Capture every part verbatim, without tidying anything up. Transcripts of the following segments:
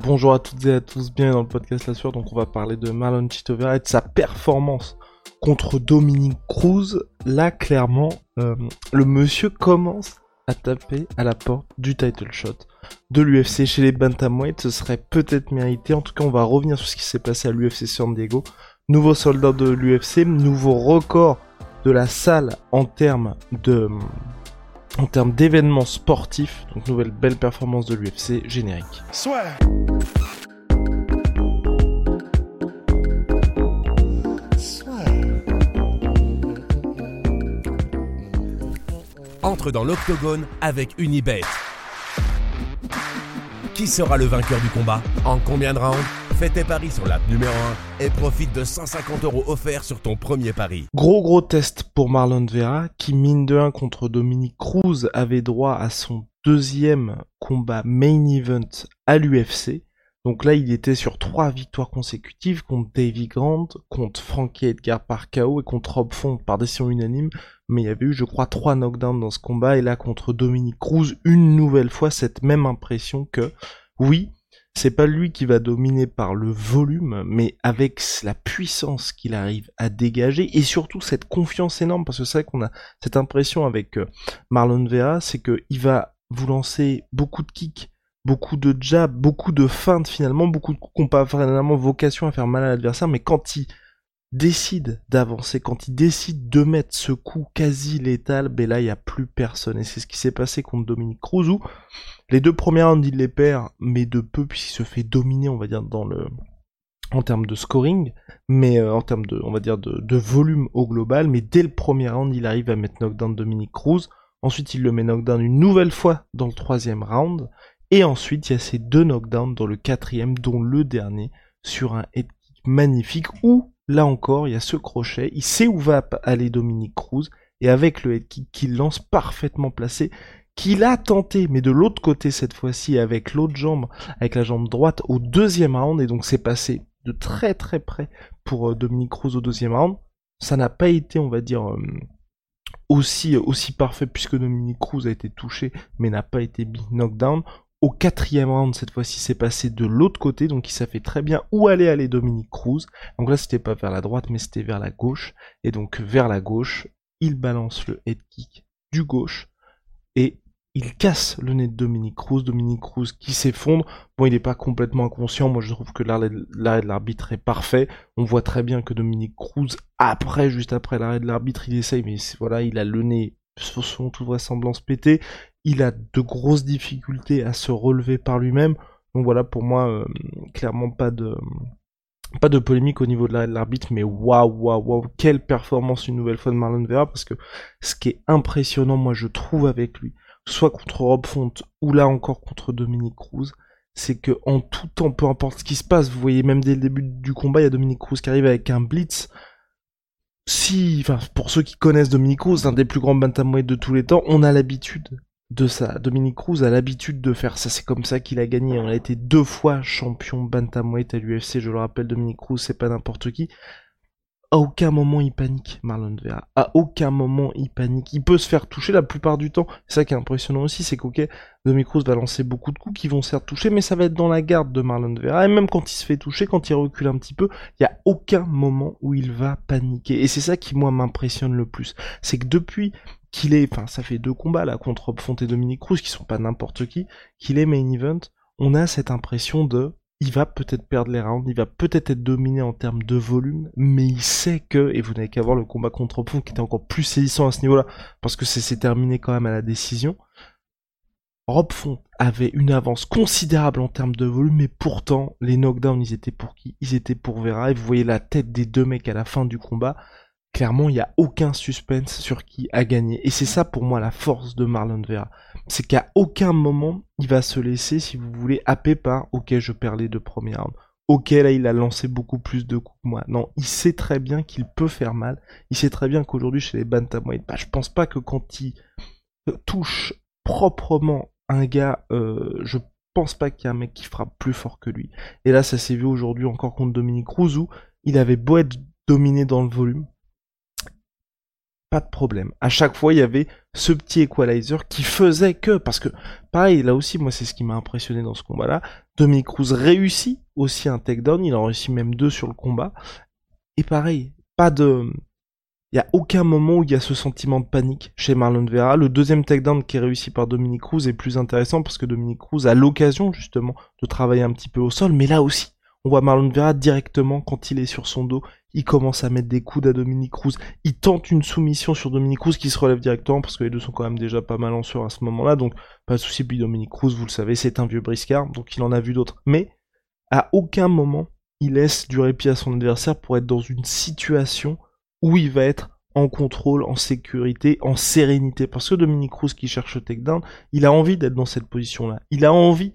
Bonjour à toutes et à tous, bienvenue dans le podcast La Sueur. Donc on va parler de Marlon Chito Vera et de sa performance contre Dominick Cruz. Là, clairement, euh, le monsieur commence à taper à la porte du title shot de l'U F C chez les bantamweight. Ce serait peut-être mérité. En tout cas, on va revenir sur ce qui s'est passé à l'U F C San Diego. Nouveau soldat de l'U F C, nouveau record de la salle en termes de, en termes d'événements sportifs. Donc nouvelle belle performance de l'U F C, générique. Soit. Entre dans l'octogone avec Unibet. Qui sera le vainqueur du combat? En combien de rounds? Fais tes paris sur l'app numéro un et profite de cent cinquante euros offerts sur ton premier pari. Gros gros test pour Marlon Vera qui, mine de un contre Dominick Cruz, avait droit à son deuxième combat main event à l'U F C. Donc là, il était sur trois victoires consécutives contre Davy Grand, contre Franky Edgar par K O et contre Rob Font par décision unanime. Mais il y avait eu, je crois, trois knockdowns dans ce combat. Et là, contre Dominick Cruz, une nouvelle fois, cette même impression que, oui, c'est pas lui qui va dominer par le volume, mais avec la puissance qu'il arrive à dégager et surtout cette confiance énorme. Parce que c'est vrai qu'on a cette impression avec Marlon Vera, c'est qu'il va vous lancer beaucoup de kicks, beaucoup de jabs, beaucoup de feintes finalement, beaucoup de coups qui n'ont pas vraiment vocation à faire mal à l'adversaire, mais quand il décide d'avancer, quand il décide de mettre ce coup quasi létal, ben là il n'y a plus personne. Et c'est ce qui s'est passé contre Dominick Cruz, où les deux premières rounds il les perd, mais de peu, puisqu'il se fait dominer, on va dire, dans le... en termes de scoring, mais euh, en termes de, on va dire, de, de volume au global, mais dès le premier round il arrive à mettre knockdown Dominick Cruz, ensuite il le met knockdown une nouvelle fois dans le troisième round. Et ensuite, il y a ces deux knockdowns dans le quatrième, dont le dernier, sur un head kick magnifique, où, là encore, il y a ce crochet, il sait où va aller Dominick Cruz, et avec le head kick qu'il lance parfaitement placé, qu'il a tenté, mais de l'autre côté cette fois-ci, avec l'autre jambe, avec la jambe droite, au deuxième round, et donc c'est passé de très très près pour Dominick Cruz au deuxième round. Ça n'a pas été, on va dire... Euh, aussi, aussi parfait, puisque Dominick Cruz a été touché, mais n'a pas été big knockdown. Au quatrième round, cette fois-ci, c'est passé de l'autre côté, donc il savait très bien où allait aller Dominick Cruz. Donc là, c'était pas vers la droite, mais c'était vers la gauche. Et donc, vers la gauche, il balance le head kick du gauche, et il casse le nez de Dominick Cruz. Dominick Cruz qui s'effondre. Bon, il n'est pas complètement inconscient. Moi, je trouve que l'arrêt de l'arbitre est parfait. On voit très bien que Dominick Cruz, après, juste après l'arrêt de l'arbitre, il essaye, mais voilà, il a le nez, selon toute vraisemblance, pété. Il a de grosses difficultés à se relever par lui-même. Donc voilà, pour moi, euh, clairement pas de pas de polémique au niveau de l'arrêt de l'arbitre, mais waouh, waouh, waouh, quelle performance une nouvelle fois de Marlon Vera, parce que ce qui est impressionnant, moi, je trouve avec lui, soit contre Rob Font, ou là encore contre Dominick Cruz, c'est que en tout temps, peu importe ce qui se passe, vous voyez même dès le début du combat, il y a Dominick Cruz qui arrive avec un blitz. Si, enfin, pour ceux qui connaissent Dominick Cruz, l'un des plus grands bantamweight de tous les temps, on a l'habitude de ça. Dominick Cruz a l'habitude de faire ça, c'est comme ça qu'il a gagné. On a été deux fois champion bantamweight à l'U F C, je le rappelle, Dominick Cruz, c'est pas n'importe qui. À aucun moment il panique, Marlon Vera. À aucun moment il panique. Il peut se faire toucher la plupart du temps. C'est ça qui est impressionnant aussi, c'est qu'ok, Dominick Cruz va lancer beaucoup de coups qui vont se faire toucher, mais ça va être dans la garde de Marlon Vera. Et même quand il se fait toucher, quand il recule un petit peu, il n'y a aucun moment où il va paniquer. Et c'est ça qui, moi, m'impressionne le plus. C'est que depuis qu'il est... Enfin, ça fait deux combats, là, contre Rob Font et Dominick Cruz, qui sont pas n'importe qui, qu'il est main event, on a cette impression de... Il va peut-être perdre les rounds, il va peut-être être dominé en termes de volume, mais il sait que, et vous n'avez qu'à voir le combat contre Rob Font qui était encore plus saisissant à ce niveau-là, parce que c'est, c'est terminé quand même à la décision. Rob Font avait une avance considérable en termes de volume, mais pourtant, les knockdowns, ils étaient pour qui? Ils étaient pour Vera, et vous voyez la tête des deux mecs à la fin du combat. clairement, il n'y a aucun suspense sur qui a gagné. Et c'est ça, pour moi, la force de Marlon Vera. C'est qu'à aucun moment, il va se laisser, si vous voulez, happer par « Ok, je perds les deux premiers rounds. Ok, là, il a lancé beaucoup plus de coups que moi. » Non, il sait très bien qu'il peut faire mal. Il sait très bien qu'aujourd'hui, chez les bantamweight, bah, je pense pas que quand il touche proprement un gars, euh, je pense pas qu'il y a un mec qui frappe plus fort que lui. Et là, ça s'est vu aujourd'hui encore contre Dominick Cruz, où il avait beau être dominé dans le volume, pas de problème. À chaque fois, il y avait ce petit equalizer qui faisait que, parce que, pareil, là aussi, moi, c'est ce qui m'a impressionné dans ce combat-là, Dominick Cruz réussit aussi un takedown, il en réussit même deux sur le combat, et pareil, pas de... il n'y a aucun moment où il y a ce sentiment de panique chez Marlon Vera. Le deuxième takedown qui est réussi par Dominick Cruz est plus intéressant, parce que Dominick Cruz a l'occasion, justement, de travailler un petit peu au sol, mais là aussi, on voit Marlon Vera directement, quand il est sur son dos, il commence à mettre des coudes à Dominick Cruz, il tente une soumission sur Dominick Cruz qui se relève directement, parce que les deux sont quand même déjà pas mal en sueur à ce moment-là, donc pas de souci. Puis Dominick Cruz, vous le savez, c'est un vieux briscard, donc il en a vu d'autres. Mais à aucun moment, il laisse du répit à son adversaire pour être dans une situation où il va être en contrôle, en sécurité, en sérénité, parce que Dominick Cruz qui cherche le takedown, il a envie d'être dans cette position-là, il a envie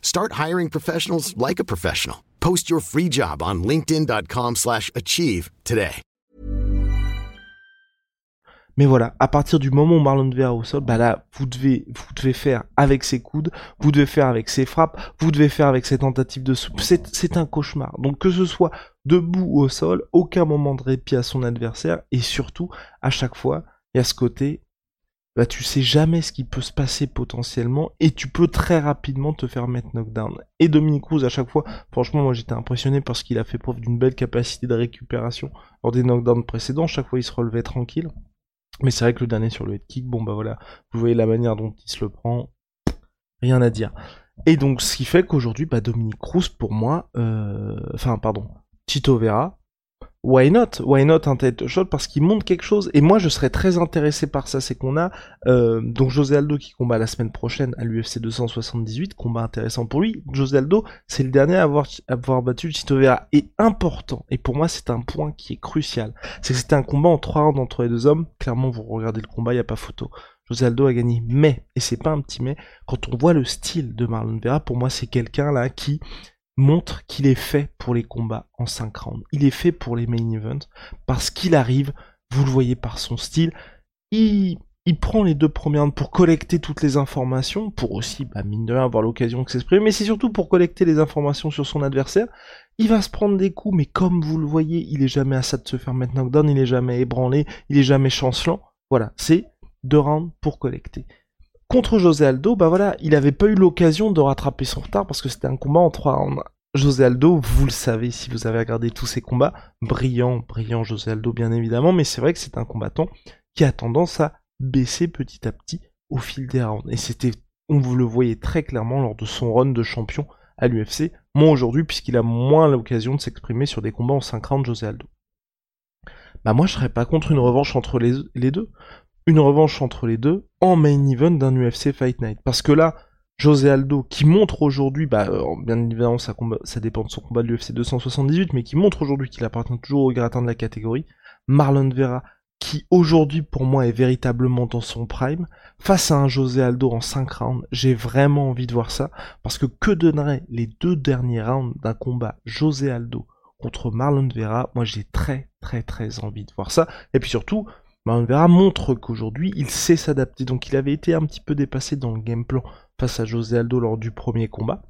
Start hiring professionals like a professional. Post your free job on linkedin dot com slash achieve today. Mais voilà, à partir du moment où Marlon Vera au sol, bah là, vous devez, vous devez faire avec ses coudes, vous devez faire avec ses frappes, vous devez faire avec ses tentatives de soupe. C'est, c'est un cauchemar. Donc que ce soit debout ou au sol, aucun moment de répit à son adversaire, et surtout, à chaque fois, il y a ce côté... bah tu sais jamais ce qui peut se passer potentiellement, et tu peux très rapidement te faire mettre knockdown. Et Dominick Cruz, à chaque fois, franchement, moi j'étais impressionné parce qu'il a fait preuve d'une belle capacité de récupération lors des knockdowns précédents. Chaque fois, il se relevait tranquille. Mais c'est vrai que le dernier sur le head kick, bon bah voilà, vous voyez la manière dont il se le prend, rien à dire. Et donc, ce qui fait qu'aujourd'hui, bah Dominick Cruz, pour moi, euh... enfin pardon, Chito Vera, why not? Why not un title shot? Parce qu'il montre quelque chose. Et moi, je serais très intéressé par ça. C'est qu'on a euh, donc José Aldo qui combat la semaine prochaine à deux cent soixante-dix-huit. Combat intéressant pour lui. José Aldo, c'est le dernier à avoir, à avoir battu Chito Vera. Et important, et pour moi, c'est un point qui est crucial, c'est que c'était un combat en trois rounds entre les deux hommes. Clairement, vous regardez le combat, il n'y a pas photo. José Aldo a gagné, mais, et c'est pas un petit mais, quand on voit le style de Marlon Vera, pour moi, c'est quelqu'un là qui... montre qu'il est fait pour les combats en cinq rounds. Il est fait pour les main events, parce qu'il arrive, vous le voyez par son style, il, il prend les deux premières rounds pour collecter toutes les informations, pour aussi, bah, mine de rien, avoir l'occasion de s'exprimer, mais c'est surtout pour collecter les informations sur son adversaire. Il va se prendre des coups, mais comme vous le voyez, il est jamais à ça de se faire mettre knockdown, il est jamais ébranlé, il est jamais chancelant. Voilà, c'est deux rounds pour collecter. Contre José Aldo, bah voilà, il n'avait pas eu l'occasion de rattraper son retard parce que c'était un combat en trois rounds. José Aldo, vous le savez si vous avez regardé tous ses combats, brillant, brillant José Aldo bien évidemment, mais c'est vrai que c'est un combattant qui a tendance à baisser petit à petit au fil des rounds. Et c'était, on vous le voyait très clairement lors de son run de champion à l'U F C, moins aujourd'hui puisqu'il a moins l'occasion de s'exprimer sur des combats en cinq rounds José Aldo. Bah moi je serais pas contre une revanche entre les, les deux. Une revanche entre les deux en main event d'un U F C Fight Night. Parce que là, José Aldo, qui montre aujourd'hui, bah, euh, bien évidemment, ça, combat, ça dépend de son combat de l'U F C deux cent soixante-dix-huit, mais qui montre aujourd'hui qu'il appartient toujours au gratin de la catégorie. Marlon Vera, qui aujourd'hui, pour moi, est véritablement dans son prime. Face à un José Aldo en cinq rounds, j'ai vraiment envie de voir ça. Parce que que donneraient les deux derniers rounds d'un combat José Aldo contre Marlon Vera? Moi, j'ai très, très, très envie de voir ça. Et puis surtout... Marlon Vera montre qu'aujourd'hui, il sait s'adapter. Donc, il avait été un petit peu dépassé dans le game plan face à José Aldo lors du premier combat.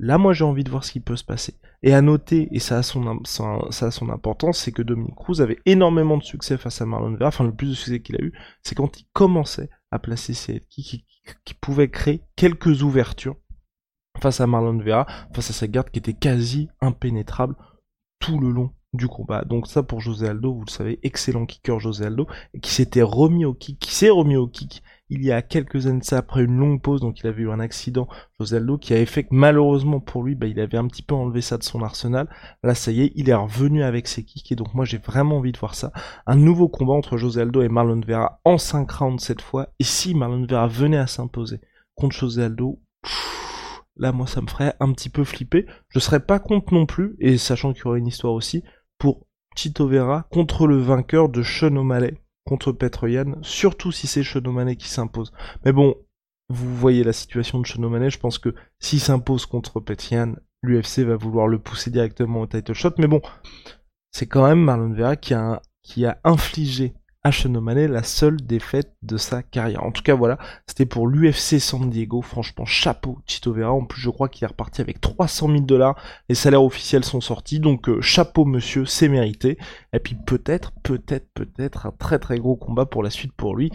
Là, moi, j'ai envie de voir ce qui peut se passer. Et à noter, et ça a son, ça a son importance, c'est que Dominick Cruz avait énormément de succès face à Marlon Vera. Enfin, le plus de succès qu'il a eu, c'est quand il commençait à placer ses qui, qui, qui pouvait créer quelques ouvertures face à Marlon Vera, face à sa garde qui était quasi impénétrable tout le long du combat. Donc ça pour José Aldo, vous le savez, excellent kicker José Aldo, qui s'était remis au kick, qui s'est remis au kick il y a quelques années de ça, après une longue pause, donc il avait eu un accident, José Aldo, qui avait fait que malheureusement pour lui, bah, il avait un petit peu enlevé ça de son arsenal. Là, ça y est, il est revenu avec ses kicks, et donc moi j'ai vraiment envie de voir ça. Un nouveau combat entre José Aldo et Marlon Vera en cinq rounds cette fois, et si Marlon Vera venait à s'imposer contre José Aldo, pff, là moi ça me ferait un petit peu flipper. Je serais pas contre non plus, et sachant qu'il y aurait une histoire aussi, pour Chito Vera contre le vainqueur de Sean O'Malley, contre Petr Yan, surtout si c'est Sean O'Malley qui s'impose. Mais bon, vous voyez la situation de Sean O'Malley, je pense que s'il s'impose contre Petr Yan, l'U F C va vouloir le pousser directement au title shot, mais bon, c'est quand même Marlon Vera qui a, qui a infligé à Sean O'Malley la seule défaite de sa carrière. En tout cas, voilà, c'était pour l'U F C San Diego, franchement, chapeau Chito Vera, en plus je crois qu'il est reparti avec trois cent mille dollars, les salaires officiels sont sortis, donc euh, chapeau monsieur, c'est mérité, et puis peut-être, peut-être, peut-être, un très très gros combat pour la suite pour lui.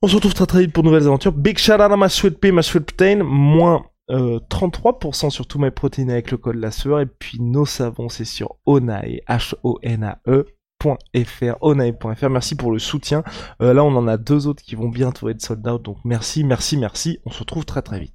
On se retrouve très très vite pour de nouvelles aventures. Big shout out à ma sweet pea, ma sweet protein, moins Euh, trente-trois pour cent sur tous mes protéines avec le code la sueur, et puis nos savons c'est sur Onae, H O N A E point F R, Onae point F R, merci pour le soutien, euh, là on en a deux autres qui vont bientôt être sold out, donc merci, merci, merci, on se retrouve très très vite.